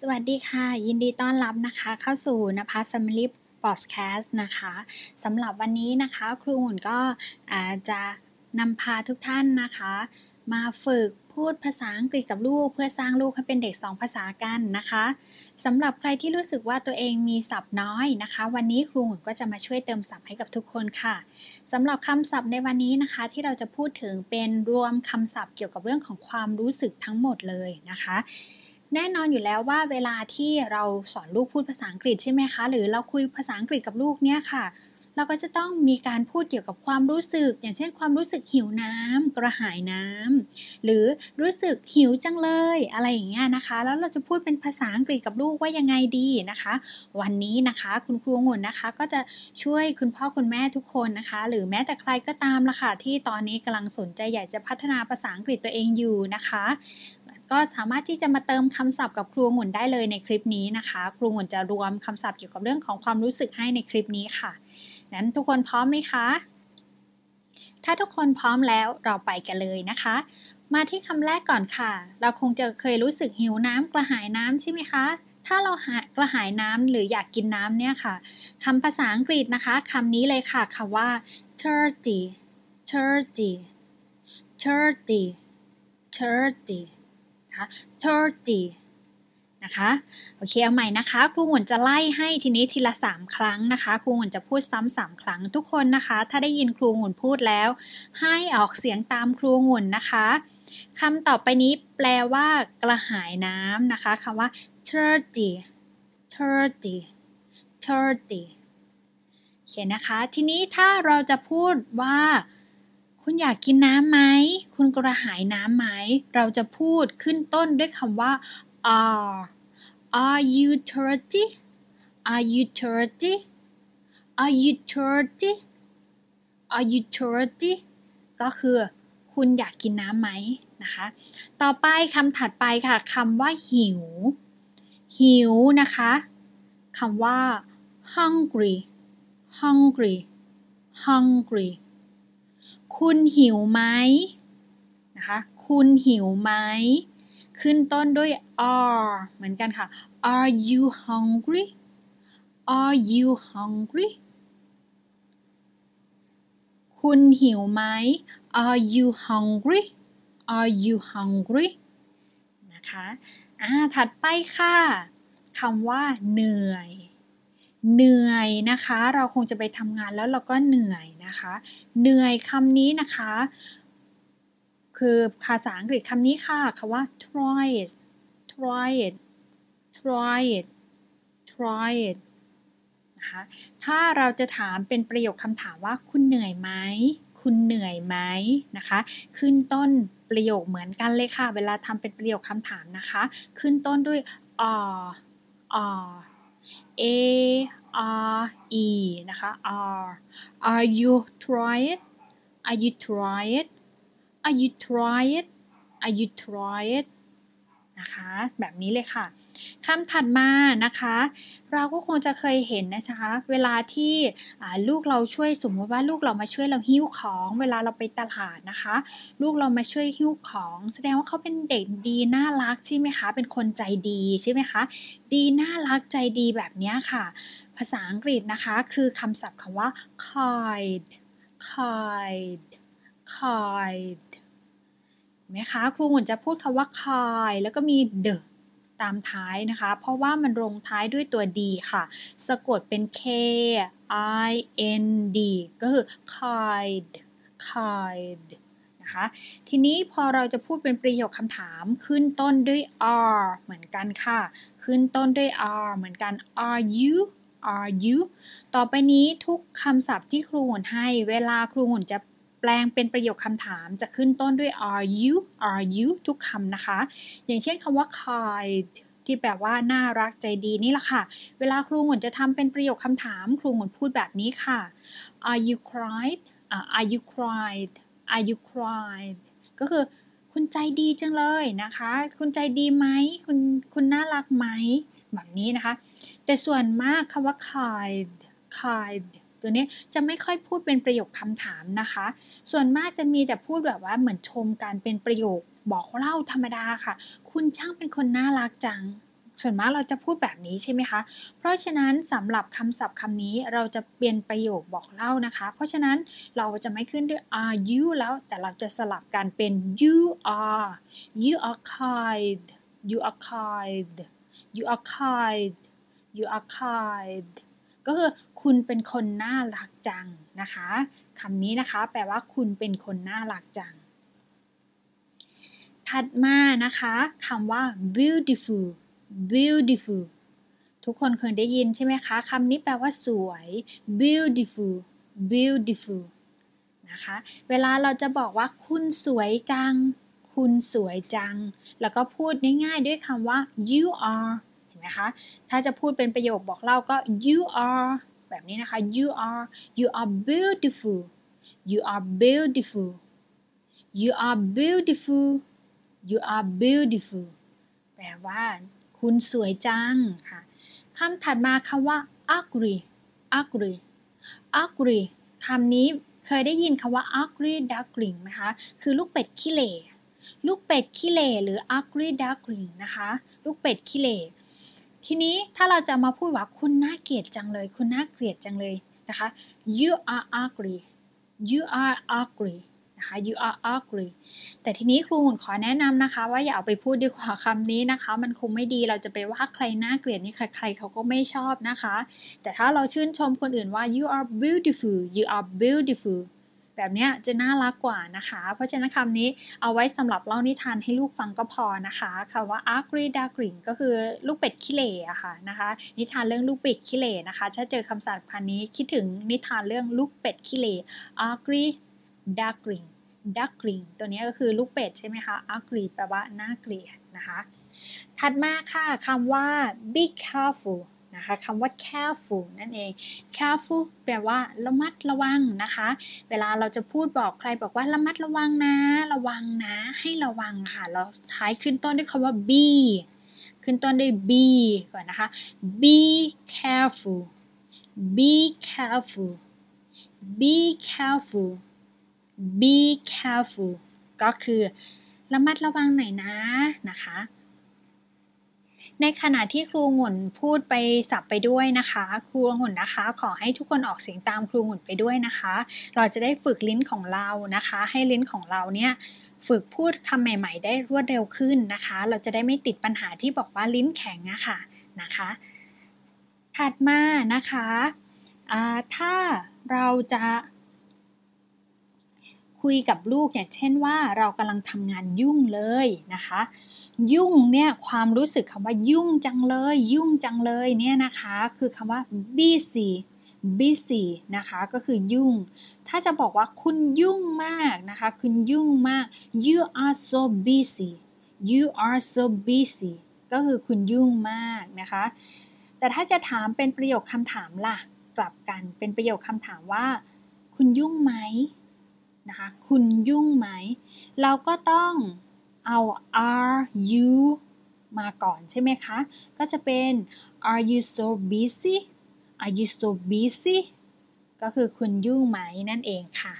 สวัสดีค่ะยินดีต้อนรับนะคะเข้าสู่นภัส Family Podcast นะคะสำหรับวันนี้นะคะครูอุ่นก็จะนำพาทุกท่านนะคะมาฝึกพูดภาษาอังกฤษกับลูกเพื่อสร้างลูกให้เป็นเด็ก2ภาษากันนะคะสำหรับใครที่รู้สึกว่าตัวเองมีศัพท์น้อยนะคะวันนี้ครูก็จะมาช่วยเติมศัพท์ให้กับทุกคนค่ะสำหรับคำศัพท์ในวันนี้นะคะที่เราจะพูดถึงเป็นรวมคำศัพท์เกี่ยวกับเรื่องของความรู้สึกทั้งหมดเลยนะคะแน่นอนอยู่แล้วว่าเวลาที่เราสอนลูกพูดภาษาอังกฤษใช่ไหมคะหรือเราคุยภาษาอังกฤษกับลูกเนี่ยค่ะเราก็จะต้องมีการพูดเกี่ยวกับความรู้สึกอย่างเช่นความรู้สึกหิวน้ำกระหายน้ำหรือรู้สึกหิวจังเลยอะไรอย่างเงี้ยนะคะแล้วเราจะพูดเป็นภาษาอังกฤษกับลูกว่ายังไงดีนะคะวันนี้นะคะคุณครูองุ่นนะคะก็จะช่วยคุณพ่อคุณแม่ทุกคนนะคะหรือแม้แต่ใครก็ตามล่ะค่ะที่ตอนนี้กำลังสนใจอยากจะพัฒนาภาษาอังกฤษตัวเองอยู่นะคะก็สามารถที่จะมาเติมคำศัพท์กับครูองุ่นได้เลยในคลิปนี้นะคะครูองุ่นจะรวมคำศัพท์เกี่ยวกับเรื่องของความรู้สึกให้ในคลิปนี้ค่ะนั้นทุกคนพร้อมไหมคะถ้าทุกคนพร้อมแล้วเราไปกันเลยนะคะมาที่คำแรกก่อนค่ะเราคงจะเคยรู้สึกหิวน้ำกระหายน้ำใช่ไหมคะถ้าเรากระหายน้ำหรืออยากกินน้ำเนี่ยค่ะคำภาษาอังกฤษนะคะคำนี้เลยค่ะคำว่า thirsty thirsty นะคะโอเคเอาใหม่นะคะครูหมุนจะไล่ให้ทีนี้ทีละ3ครั้งนะคะครูหมุนจะพูดซ้ำ3ครั้งทุกคนนะคะถ้าได้ยินครูหมุนพูดแล้วให้ออกเสียงตามครูหมุนนะคะคำต่อไปนี้แปลว่ากระหายน้ำนะคะคำว่า thirsty เขียนนะคะทีนี้ถ้าเราจะพูดว่าคุณอยากกินน้ำไหมคุณกระหายน้ำไหมเราจะพูดขึ้นต้นด้วยคำว่า are you thirsty ก็คือคุณอยากกินน้ำไหมนะคะต่อไปคำถัดไปค่ะคำว่าหิวนะคะคำว่า hungryคุณหิวไหมนะคะคุณหิวไหมขึ้นต้นด้วย are เหมือนกันค่ะ are you hungry คุณหิวไหม are you hungry นะคะถัดไปค่ะคำว่าเหนื่อยนะคะเราคงจะไปทำงานแล้วเราก็เหนื่อยนะคะเหนื่อยคำนี้นะคะคือภาษาอังกฤษคำนี้ค่ะคำว่า tired นะคะถ้าเราจะถามเป็นประโยคคำถามว่าคุณเหนื่อยไหมนะคะขึ้นต้นประโยคเหมือนกันเลยค่ะเวลาทำเป็นประโยคคำถามนะคะขึ้นต้นด้วย are นะคะ are you tired นะคะแบบนี้เลยค่ะคำถัดมานะคะเราก็คงจะเคยเห็นนะคะเวลาที่ลูกเราช่วยสมมติว่าลูกเรามาช่วยเราหิ้วของเวลาเราไปตลาดนะคะลูกเรามาช่วยหิ้วของแสดงว่าเขาเป็นเด็กดีน่ารักใช่ไหมคะเป็นคนใจดีใช่ไหมคะดีน่ารักใจดีแบบนี้ค่ะภาษาอังกฤษนะคะคือคำศัพท์คำว่า kindไหมคะครูหมุนจะพูดคำว่า kind แล้วก็มี the ตามท้ายนะคะเพราะว่ามันลงท้ายด้วยตัว d ค่ะสะกดเป็น k-i-n-d ก็คือ kind นะคะทีนี้พอเราจะพูดเป็นประโยคคำถามขึ้นต้นด้วย are เหมือนกันค่ะขึ้นต้นด้วย are เหมือนกัน are you ต่อไปนี้ทุกคำศัพท์ที่ครูหมุนให้เวลาครูหมุนจะแปลงเป็นประโยคคำถามจะขึ้นต้นด้วย are you ทุกคำนะคะอย่างเช่นคำว่า kind ที่แปลว่าน่ารักใจดีนี่แหละค่ะเวลาครูหมุนจะทำเป็นประโยคคำถามครูหมุนพูดแบบนี้ค่ะ are you kind ก็คือคุณใจดีจังเลยนะคะคุณใจดีไหมคุณน่ารักไหมแบบนี้นะคะแต่ส่วนมากคำว่า kindตัวนี้จะไม่ค่อยพูดเป็นประโยคคำถามนะคะส่วนมากจะมีแต่พูดแบบว่าเหมือนชมการเป็นประโยคบอกเล่าธรรมดาค่ะคุณช่างเป็นคนน่ารักจัง ส่วนมากเราจะพูดแบบนี้ใช่ไหมคะเพราะฉะนั้นสำหรับคำศัพท์คำนี้เราจะเปลี่ยนประโยคบอกเล่านะคะเพราะฉะนั้นเราจะไม่ขึ้นด้วย are you แล้วแต่เราจะสลับกันเป็น you are kind you are kind ก็คือคุณเป็นคนน่ารักจังนะคะคำนี้นะคะแปลว่าคุณเป็นคนน่ารักจังถัดมานะคะคำว่า beautiful ทุกคนเคยได้ยินใช่ไหมคะคำนี้แปลว่าสวย beautiful นะคะเวลาเราจะบอกว่าคุณสวยจังแล้วก็พูดง่ายๆด้วยคำว่า you are เห็นไหมคะถ้าจะพูดเป็นประโยคบอกเล่าก็ you are แบบนี้นะคะ you are beautiful you are beautiful แปลว่าคุณสวยจังค่ะคำถัดมาคำว่า ugly คำนี้เคยได้ยินคำว่า ugly duckling ไหมคะคือลูกเป็ดขี้เหร่หรือ ugly duckling นะคะลูกเป็ดขี้เหร่ทีนี้ถ้าเราจะมาพูดว่าคุณน่าเกลียดจังเลยนะคะ you are ugly you are ugly แต่ทีนี้ครูหุ่นขอแนะนำนะคะว่าอย่าเอาไปพูดดีกว่าคำนี้นะคะมันคงไม่ดีเราจะไปว่าใครน่าเกลียดนี่ใครเขาก็ไม่ชอบนะคะแต่ถ้าเราชื่นชมคนอื่นว่า you are beautiful แบบนี้จะน่ารักกว่านะคะเพราะฉะนั้นคำนี้เอาไว้สำหรับเล่านิทานให้ลูกฟังก็พอนะคะคำว่า ugly duckling ก็คือลูกเป็ดขี้เหร่อะค่ะนะคะนิทานเรื่องลูกเป็ดขี้เหร่นะคะถ้าเจอคำศัพท์พันนี้คิดถึงนิทานเรื่องลูกเป็ดขี้เหร่ ugly duckling ตัวนี้ก็คือลูกเป็ดใช่ไหมคะ ugly แปลว่าน่าเกลียดนะคะถัดมาค่ะคำว่า be careful นะคะคำว่า careful นั่นเอง careful แปลว่าระมัดระวังนะคะเวลาเราจะพูดบอกใครบอกว่าระมัดระวังนะให้ระวังค่ะเราท้ายขึ้นต้นด้วยคำว่า be ขึ้นต้นด้วย be ก่อนนะคะ be careful ก็คือระมัดระวังหน่อยนะนะคะในขณะที่ครูหงุนพูดไปสับไปด้วยนะคะครูหงุนนะคะขอให้ทุกคนออกเสียงตามครูหงุนไปด้วยนะคะเราจะได้ฝึกลิ้นของเรานะคะให้ลิ้นของเราเนี่ยฝึกพูดคำใหม่ๆได้รวดเร็วขึ้นนะคะเราจะได้ไม่ติดปัญหาที่บอกว่าลิ้นแข็งอะค่ะนะคะถัดมานะคะถ้าเราจะคุยกับลูกอย่างเช่นว่าเรากำลังทำงานยุ่งเลยนะคะยุ่งเนี่ยความรู้สึกคำว่ายุ่งจังเลยเนี่ยนะคะคือคำว่า busy นะคะก็คือยุ่งถ้าจะบอกว่าคุณยุ่งมากนะคะคุณยุ่งมาก you are so busy ก็คือคุณยุ่งมากนะคะแต่ถ้าจะถามเป็นประโยคคำถามล่ะกลับกันเป็นประโยคคำถามว่าคุณยุ่งไหมนะคะคุณยุ่งไหมเราก็ต้องเอา are you มาก่อนใช่ไหมคะก็จะเป็น are you so busy ก็คือคุณยุ่งไหมนั่นเองค่ะ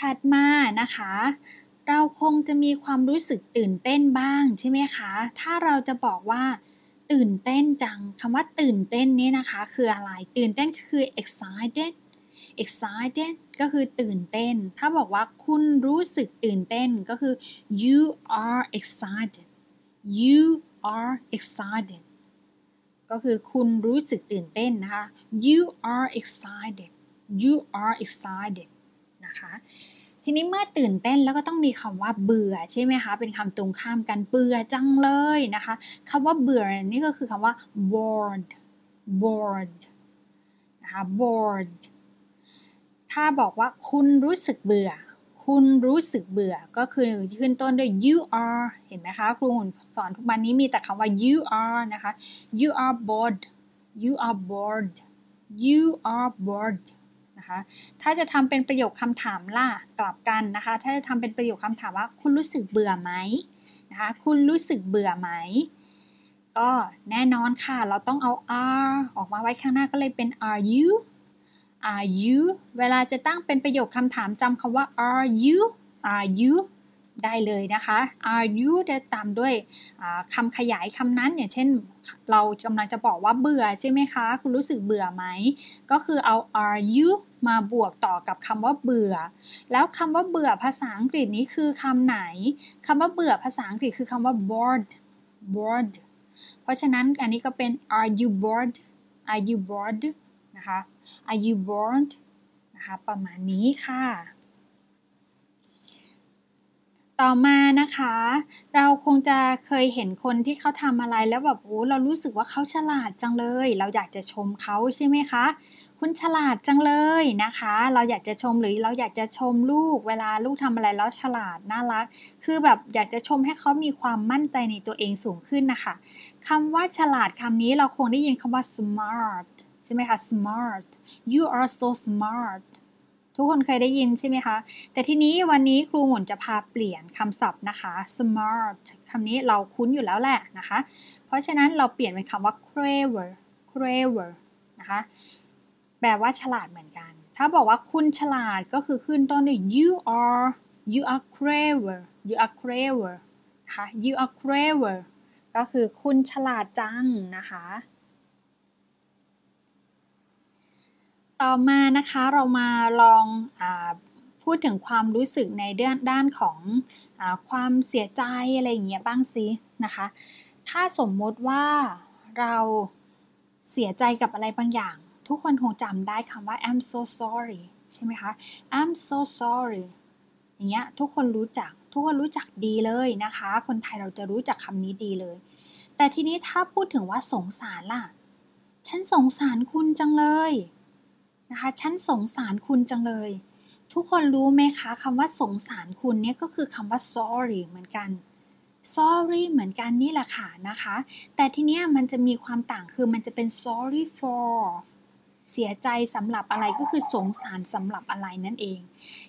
ถัดมานะคะเราคงจะมีความรู้สึกตื่นเต้นบ้างใช่ไหมคะถ้าเราจะบอกว่าตื่นเต้นจังคำว่าตื่นเต้นนี้นะคะคืออะไรตื่นเต้นคือ excited ก็คือตื่นเต้นถ้าบอกว่าคุณรู้สึกตื่นเต้นก็คือ you are excited ก็คือคุณรู้สึกตื่นเต้นนะคะ you are excited นะคะทีนี้เมื่อตื่นเต้นแล้วก็ต้องมีคำว่าเบื่อใช่ไหมคะเป็นคำตรงข้ามกันเบื่อจังเลยนะคะคำว่าเบื่อนี่ก็คือคำว่า bored นะคะ bored ถ้าบอกว่าคุณรู้สึกเบื่อก็คือขึ้นต้นด้วย you are เห็นไหมคะครูหุ่นสอนทุกวันนี้มีแต่คำว่า you are นะคะ you are boredนะคะถ้าจะทำเป็นประโยคคำถามล่ะกลับกันนะคะถ้าจะทำเป็นประโยคคำถามว่าคุณรู้สึกเบื่อไหมนะคะคุณรู้สึกเบื่อไหมก็แน่นอนค่ะเราต้องเอา are ออกมาไว้ข้างหน้าก็เลยเป็น are you เวลาจะตั้งเป็นประโยคคำถามจำคำว่า are you ได้เลยนะคะ are you จะตามด้วยคำขยายคำนั้นอย่างเช่นเรากำลังจะบอกว่าเบื่อใช่ไหมคะคุณรู้สึกเบื่อไหมก็คือเอา are you มาบวกต่อกับคำว่าเบื่อแล้วคำว่าเบื่อภาษาอังกฤษนี้คือคำไหนคำว่าเบื่อภาษาอังกฤษคือคำว่า bored เพราะฉะนั้นอันนี้ก็เป็น are you bored are you bored นะคะ are you bored นะคะประมาณนี้ค่ะต่อมานะคะเราคงจะเคยเห็นคนที่เขาทำอะไรแล้วแบบโอ้เรารู้สึกว่าเขาฉลาดจังเลยเราอยากจะชมเขาใช่ไหมคะคุณฉลาดจังเลยนะคะเราอยากจะชมหรือเราอยากจะชมลูกเวลาลูกทำอะไรแล้วฉลาดน่ารักคือแบบอยากจะชมให้เขามีความมั่นใจในตัวเองสูงขึ้นนะคะคำว่าฉลาดคำนี้เราคงได้ยินคำว่า smart ใช่ไหมคะ smart you are so smartทุกคนเคยได้ยินใช่ไหมคะแต่ทีนี้วันนี้ครูหมุนจะพาเปลี่ยนคำศัพท์นะคะ smart คำนี้เราคุ้นอยู่แล้วแหละนะคะเพราะฉะนั้นเราเปลี่ยนเป็นคำว่า clever clever นะคะแปลว่าฉลาดเหมือนกันถ้าบอกว่าคุณฉลาดก็คือขึ้นต้นด้วย you are clever you are clever นะคะ you are clever ก็คือคุณฉลาดจังนะคะต่อมานะคะเรามาลองพูดถึงความรู้สึกในด้านของความเสียใจอะไรอย่างเงี้ยบ้างสินะคะถ้าสมมติว่าเราเสียใจกับอะไรบางอย่างทุกคนคงจำได้คำว่า I'm so sorry ใช่ไหมคะ I'm so sorry อย่างเงี้ยทุกคนรู้จักดีเลยนะคะคนไทยเราจะรู้จักคำนี้ดีเลยแต่ทีนี้ถ้าพูดถึงว่าสงสารล่ะฉันสงสารคุณจังเลยนะคะฉันสงสารคุณจังเลยทุกคนรู้ไหมคะคำว่าสงสารคุณเนี่ยก็คือคำว่า sorry เหมือนกัน sorry เหมือนกันนี่แหละค่ะนะคะแต่ทีเนี้ยมันจะมีความต่างคือมันจะเป็น sorry for เสียใจสำหรับอะไรก็คือสงสารสำหรับอะไรนั่นเอง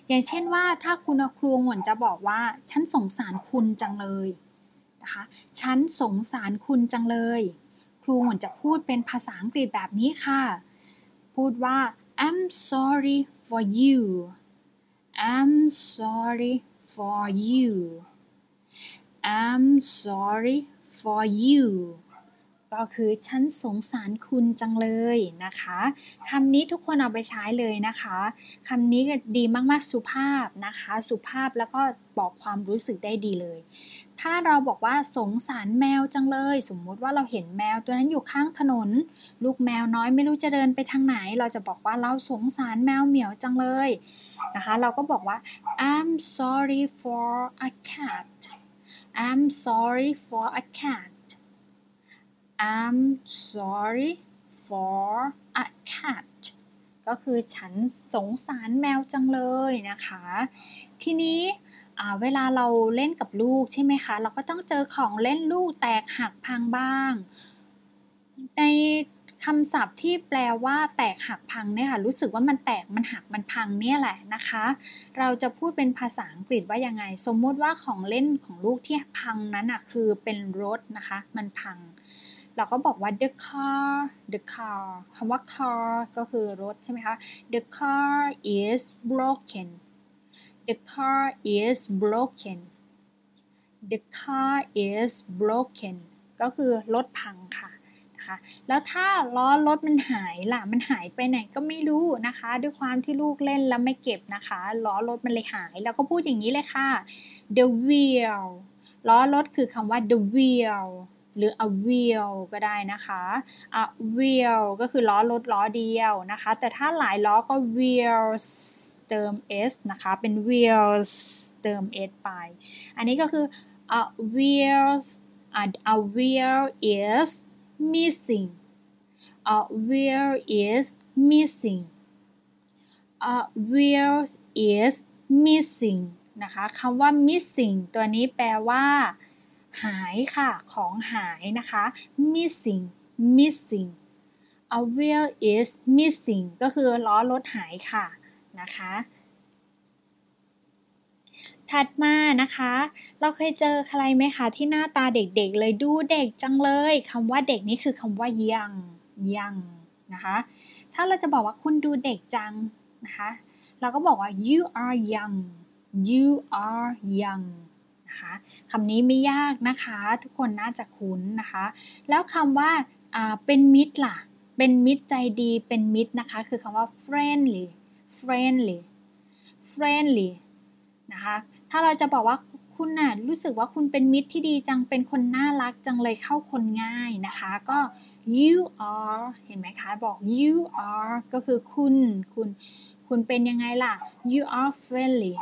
อย่างเช่นว่าถ้าคุณครูหงวนจะบอกว่าฉันสงสารคุณจังเลยนะคะฉันสงสารคุณจังเลยครูหงวนจะพูดเป็นภาษาอังกฤษแบบนี้ค่ะพูดว่าI'm sorry for you. I'm sorry for you. I'm sorry for you. ก็คือฉันสงสารคุณจังเลยนะคะคำนี้ทุกคนเอาไปใช้เลยนะคะคำนี้ดีมากๆสุภาพนะคะสุภาพแล้วก็บอกความรู้สึกได้ดีเลยถ้าเราบอกว่าสงสารแมวจังเลยสมมติว่าเราเห็นแมวตัวนั้นอยู่ข้างถนนลูกแมวน้อยไม่รู้จะเดินไปทางไหนเราจะบอกว่าเราสงสารแมวเหมียวจังเลยนะคะเราก็บอกว่า I'm sorry for a cat I'm sorry for a cat I'm sorry for a cat ก็คือฉันสงสารแมวจังเลยนะคะทีนี้เวลาเราเล่นกับลูกใช่ไหมคะเราก็ต้องเจอของเล่นลูกแตกหักพังบ้างในคำศัพท์ที่แปลว่าแตกหักพังเนี่ยค่ะรู้สึกว่ามันแตกมันหักมันพังเนี่ยแหละนะคะเราจะพูดเป็นภาษาอังกฤษว่ายังไงสมมติว่าของเล่นของลูกที่พังนั้นอ่ะคือเป็นรถนะคะมันพังเราก็บอกว่า the car คำว่า car ก็คือรถใช่ไหมคะ the car is broken The car is broken. The car is broken. ก็คือรถพังค่ะนะคะแล้วถ้าล้อรถมันหายล่ะมันหายไปไหนก็ไม่รู้นะคะด้วยความที่ลูกเล่นแล้วไม่เก็บนะคะล้อรถมันเลยหายแล้วก็พูดอย่างนี้เลยค่ะ The wheel ล้อรถคือคำว่า the wheel หรือ a wheel ก็ได้นะคะ a wheel ก็คือล้อรถล้อเดียวนะคะแต่ถ้าหลายล้อก็ wheelsเติม s นะคะเป็น wheels เติม s ไปอันนี้ก็คือ a wheels a wheel is missing a wheel is missing a wheel is missing นะคะคำว่า missing ตัวนี้แปลว่าหายค่ะของหายนะคะ missing a wheel is missing ก็คือล้อรถหายค่ะนะคะถัดมานะคะเราเคยเจอใครไหมคะที่หน้าตาเด็กๆเลยดูเด็กจังเลยคำว่าเด็กนี้คือคำว่า young นะคะถ้าเราจะบอกว่าคุณดูเด็กจังนะคะเราก็บอกว่า you are young นะคะคำนี้ไม่ยากนะคะทุกคนน่าจะคุ้นนะคะแล้วคำว่าเป็นมิตรล่ะเป็นมิตรใจดีเป็นมิตรนะคะคือคำว่า friendly นะคะถ้าเราจะบอกว่าคุณน่ะรู้สึกว่าคุณเป็นมิตรที่ดีจังเป็นคนน่ารักจังเลยเข้าคนง่ายนะคะก็ you are เห็นไหมคะบอก you are ก็คือคุณเป็นยังไงล่ะ you are friendly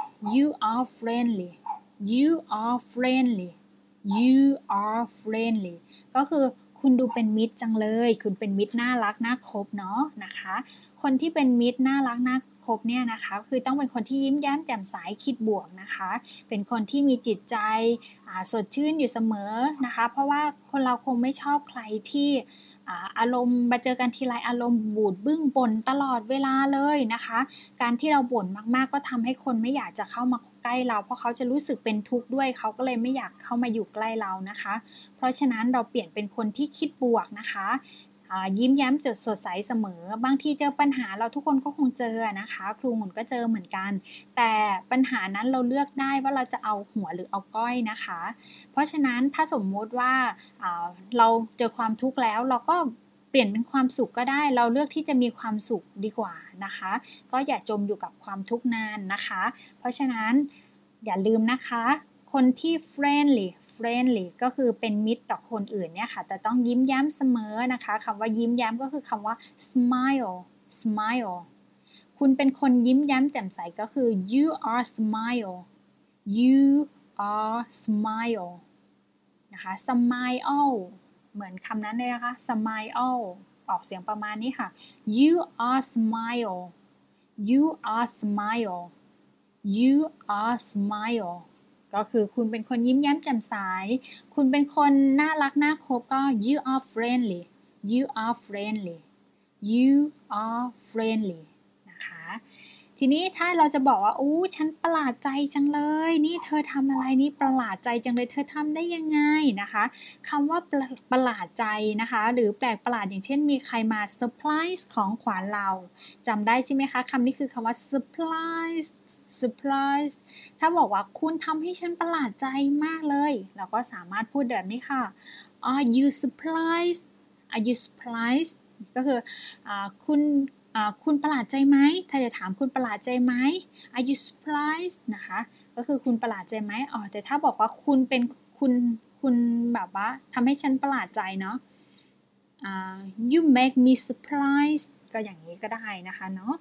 ก็คือคุณดูเป็นมิตรจังเลยคุณเป็นมิตรน่ารักน่าคบเนาะนะคะคนที่เป็นมิตรน่ารักน่าคบเนี่ยนะคะคือต้องเป็นคนที่ยิ้มแย้มแจ่มใสคิดบวกนะคะเป็นคนที่มีจิตใจสดชื่นอยู่เสมอนะคะเพราะว่าคนเราคงไม่ชอบใครที่อารมณ์มาเจอกันทีไรอารมณ์บูดบึ้งบ่นตลอดเวลาเลยนะคะการที่เราบ่นมากๆก็ทำให้คนไม่อยากจะเข้ามาใกล้เราเพราะเขาจะรู้สึกเป็นทุกข์ด้วยเขาก็เลยไม่อยากเข้ามาอยู่ใกล้เรานะคะเพราะฉะนั้นเราเปลี่ยนเป็นคนที่คิดบวกนะคะยิ้มแย้มจดสดใสเสมอบางทีเจอปัญหาเราทุกคนก็คงเจอนะคะครูหมุนก็เจอเหมือนกันแต่ปัญหานั้นเราเลือกได้ว่าเราจะเอาหัวหรือเอาก้อยนะคะเพราะฉะนั้นถ้าสมมติว่าเราเจอความทุกข์แล้วเราก็เปลี่ยนเป็นความสุขก็ได้เราเลือกที่จะมีความสุขดีกว่านะคะก็อย่าจมอยู่กับความทุกข์นานนะคะเพราะฉะนั้นอย่าลืมนะคะคนที่ friendly ก็คือเป็นมิตรต่อคนอื่นเนี่ยค่ะแต่ต้องยิ้มแย้มเสมอนะคะคำว่ายิ้มแย้มก็คือคำว่า smile คุณเป็นคนยิ้มแย้มแจ่มใสก็คือ you are smile นะคะ smile เหมือนคำนั้นเลยนะคะ smile ออกเสียงประมาณนี้ค่ะ you are smileก็คือคุณเป็นคนยิ้มแย้มแจ่มใสคุณเป็นคนน่ารักน่าคบก็ you are friendly นะคะทีนี้ถ้าเราจะบอกว่าอู้ฉันประหลาดใจจังเลยนี่เธอทำอะไรนี่ประหลาดใจจังเลยเธอทำได้ยังไงนะคะคำว่าประหลาดใจนะคะหรือแปลกประหลาดอย่างเช่นมีใครมาเซอร์ไพรส์ของขวัญเราจำได้ใช่ไหมคะคำนี้คือคำว่า surprise ถ้าบอกว่าคุณทำให้ฉันประหลาดใจมากเลยเราก็สามารถพูดแบบนี้ค่ะ are you surprised ก็คือคุณประหลาดใจไหมถ้าจะถามคุณประหลาดใจไหม Are you surprised นะคะก็คือคุณประหลาดใจไหมอ๋อแต่ถ้าบอกว่าคุณเป็นคุณแบบว่าทำให้ฉันประหลาดใจเนาะ You make me surprised ก็อย่างนี้ก็ได้นะคะเนาะ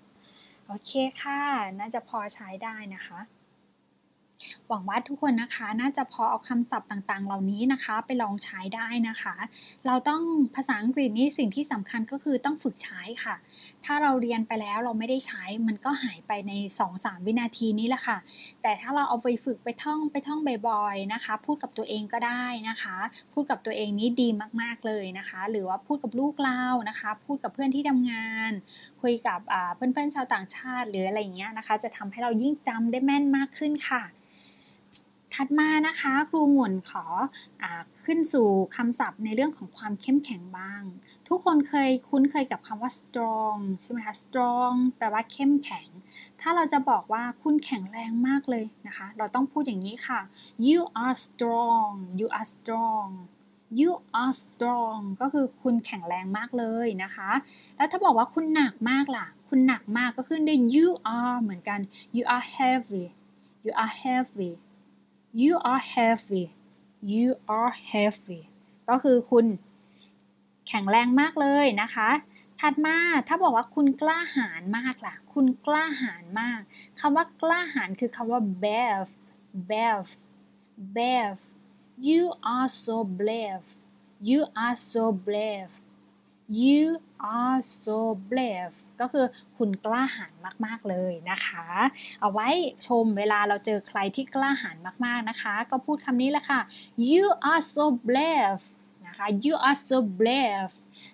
โอเคค่ะน่าจะพอใช้ได้นะคะหวังว่าทุกคนนะคะน่าจะพอเอาคำศัพท์ต่างๆเหล่านี้นะคะไปลองใช้ได้นะคะเราต้องภาษาอังกฤษนี่สิ่งที่สำคัญก็คือต้องฝึกใช้ค่ะถ้าเราเรียนไปแล้วเราไม่ได้ใช้มันก็หายไปใน 2-3 วินาทีนี้แหละค่ะแต่ถ้าเราเอาไปฝึกไปท่องบ่อยๆนะคะพูดกับตัวเองก็ได้นะคะพูดกับตัวเองนี้ดีมากๆเลยนะคะหรือว่าพูดกับลูกเรานะคะพูดกับเพื่อนที่ทำงานคุยกับเพื่อนๆชาวต่างชาติหรืออะไรอย่างเงี้ยนะคะจะทำให้เรายิ่งจำได้แม่นมากขึ้นค่ะถัดมานะคะครูหมุนขอขึ้นสู่คำศัพท์ในเรื่องของความเข้มแข็งบ้างทุกคนเคยคุ้นเคยกับคำว่า strong ใช่ไหมคะ strong แปลว่าเข้มแข็งถ้าเราจะบอกว่าคุณแข็งแรงมากเลยนะคะเราต้องพูดอย่างนี้ค่ะ you are strong ก็คือคุณแข็งแรงมากเลยนะคะแล้วถ้าบอกว่าคุณหนักมากล่ะคุณหนักมากก็ขึ้นด้วย you are เหมือนกัน you are heavy ก็คือคุณแข็งแรงมากเลยนะคะถัดมาถ้าบอกว่าคุณกล้าหาญมากล่ะคุณกล้าหาญมากคำว่ากล้าหาญคือคำว่า brave you are so brave ก็คือคุณกล้าหาญมากๆเลยนะคะเอาไว้ชมเวลาเราเจอใครที่กล้าหาญมากๆนะคะก็พูดคำนี้แหละค่ะ you are so brave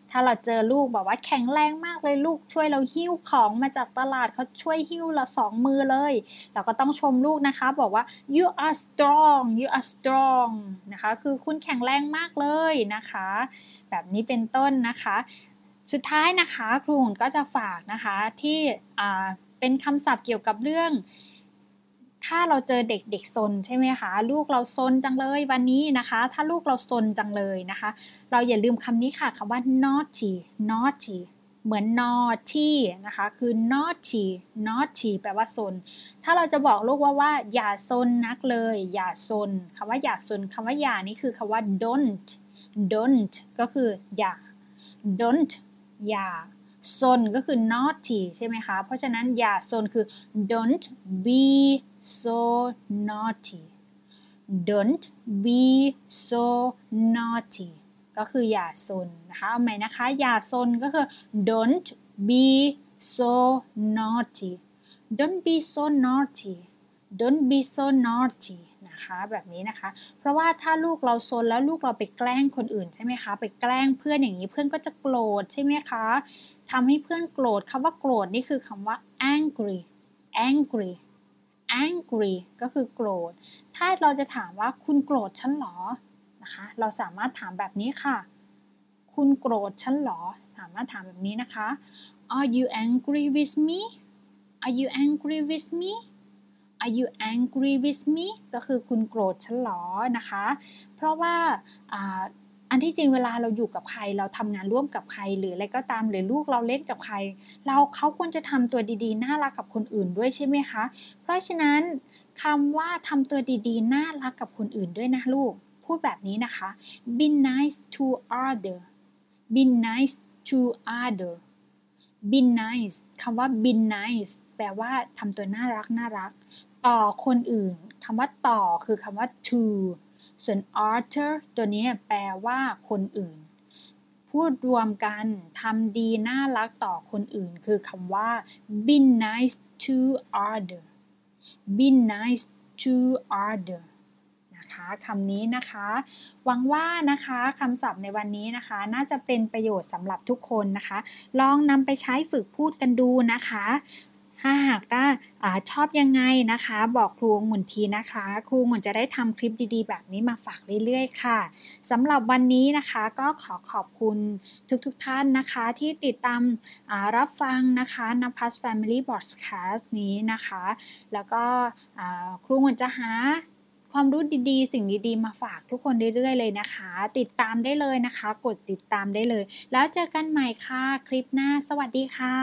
ถ้าเราเจอลูกบอกว่าแข็งแรงมากเลยลูกช่วยเราหิ้วของมาจากตลาดเขาช่วยหิ้วเราสองมือเลยเราก็ต้องชมลูกนะคะบอกว่า you are strong นะคะคือคุณแข็งแรงมากเลยนะคะแบบนี้เป็นต้นนะคะสุดท้ายนะคะครูหมุนก็จะฝากนะคะที่เป็นคำศัพท์เกี่ยวกับเรื่อง ถ้าเราเจอเด็กเด็กซนใช่ไหมคะลูกเราซนจังเลยวันนี้นะคะถ้าลูกเราซนจังเลยนะคะเราอย่าลืมคำนี้ค่ะคำว่า naughty naughty เหมือน naughty นะคะคือ naughty naughty แปลว่าซนถ้าเราจะบอกลูกว่าอย่าซนนักเลยอย่าซนคำว่าอย่าซนคำว่าอย่านี่คือคำว่า don't don't ก็คืออย่า don't อย่าซนก็คือ naughty ใช่ไหมคะเพราะฉะนั้นอย่าซนคือ don't be so naughty don't be so naughty ก็คืออย่าซนนะคะเอาใหม่นะคะอย่าซนก็คือ don't be so naughty don't be so naughty don't be so naughtyนะคะแบบนี้นะคะเพราะว่าถ้าลูกเราซนแล้วลูกเราไปแกล้งคนอื่นใช่ไหมคะไปแกล้งเพื่อนอย่างนี้เพื่อนก็จะโกรธใช่ไหมคะทำให้เพื่อนโกรธคำว่าโกรธนี่คือคำว่า angry angry angry ก็คือโกรธถ้าเราจะถามว่าคุณโกรธฉันหรอนะคะเราสามารถถามแบบนี้ค่ะคุณโกรธฉันหรอสามารถถามแบบนี้นะคะ Are you angry with me Are you angry with me Are you angry with me ก็คือคุณโกรธฉันหรอนะคะเพราะว่าอันที่จริงเวลาเราอยู่กับใครเราทำงานร่วมกับใครหรืออะไรก็ตามหรือลูกเราเล่นกับใครเขาควรจะทำตัวดีๆน่ารักกับคนอื่นด้วยใช่ไหมคะเพราะฉะนั้นคำว่าทำตัวดีๆน่ารักกับคนอื่นด้วยนะลูกพูดแบบนี้นะคะ Be nice to other Be nice to other Be nice คำว่า Be nice แปลว่าทำตัวน่ารักน่ารักต่อคนอื่นคำว่าต่อคือคำว่า to ส่วน other ตัวนี้แปลว่าคนอื่นพูดรวมกันทำดีน่ารักต่อคนอื่นคือคำว่า be nice to other be nice to other นะคะคำนี้นะคะหวังว่านะคะคำศัพท์ในวันนี้นะคะน่าจะเป็นประโยชน์สำหรับทุกคนนะคะลองนำไปใช้ฝึกพูดกันดูนะคะถ้าหากต้าชอบยังไงนะคะบอกครูองุ่นทีนะคะครูองุ่นจะได้ทำคลิปดีๆแบบนี้มาฝากเรื่อยๆค่ะสำหรับวันนี้นะคะก็ขอบคุณทุกท่านนะคะที่ติดตามรับฟังนะคะนภัส Family Podcast นี้นะคะแล้วก็ครูองุ่นจะหาความรู้ดีๆสิ่งดีๆมาฝากทุกคนเรื่อยๆเลยนะคะติดตามได้เลยนะคะกดติดตามได้เลยแล้วเจอกันใหม่ค่ะคลิปหน้าสวัสดีค่ะ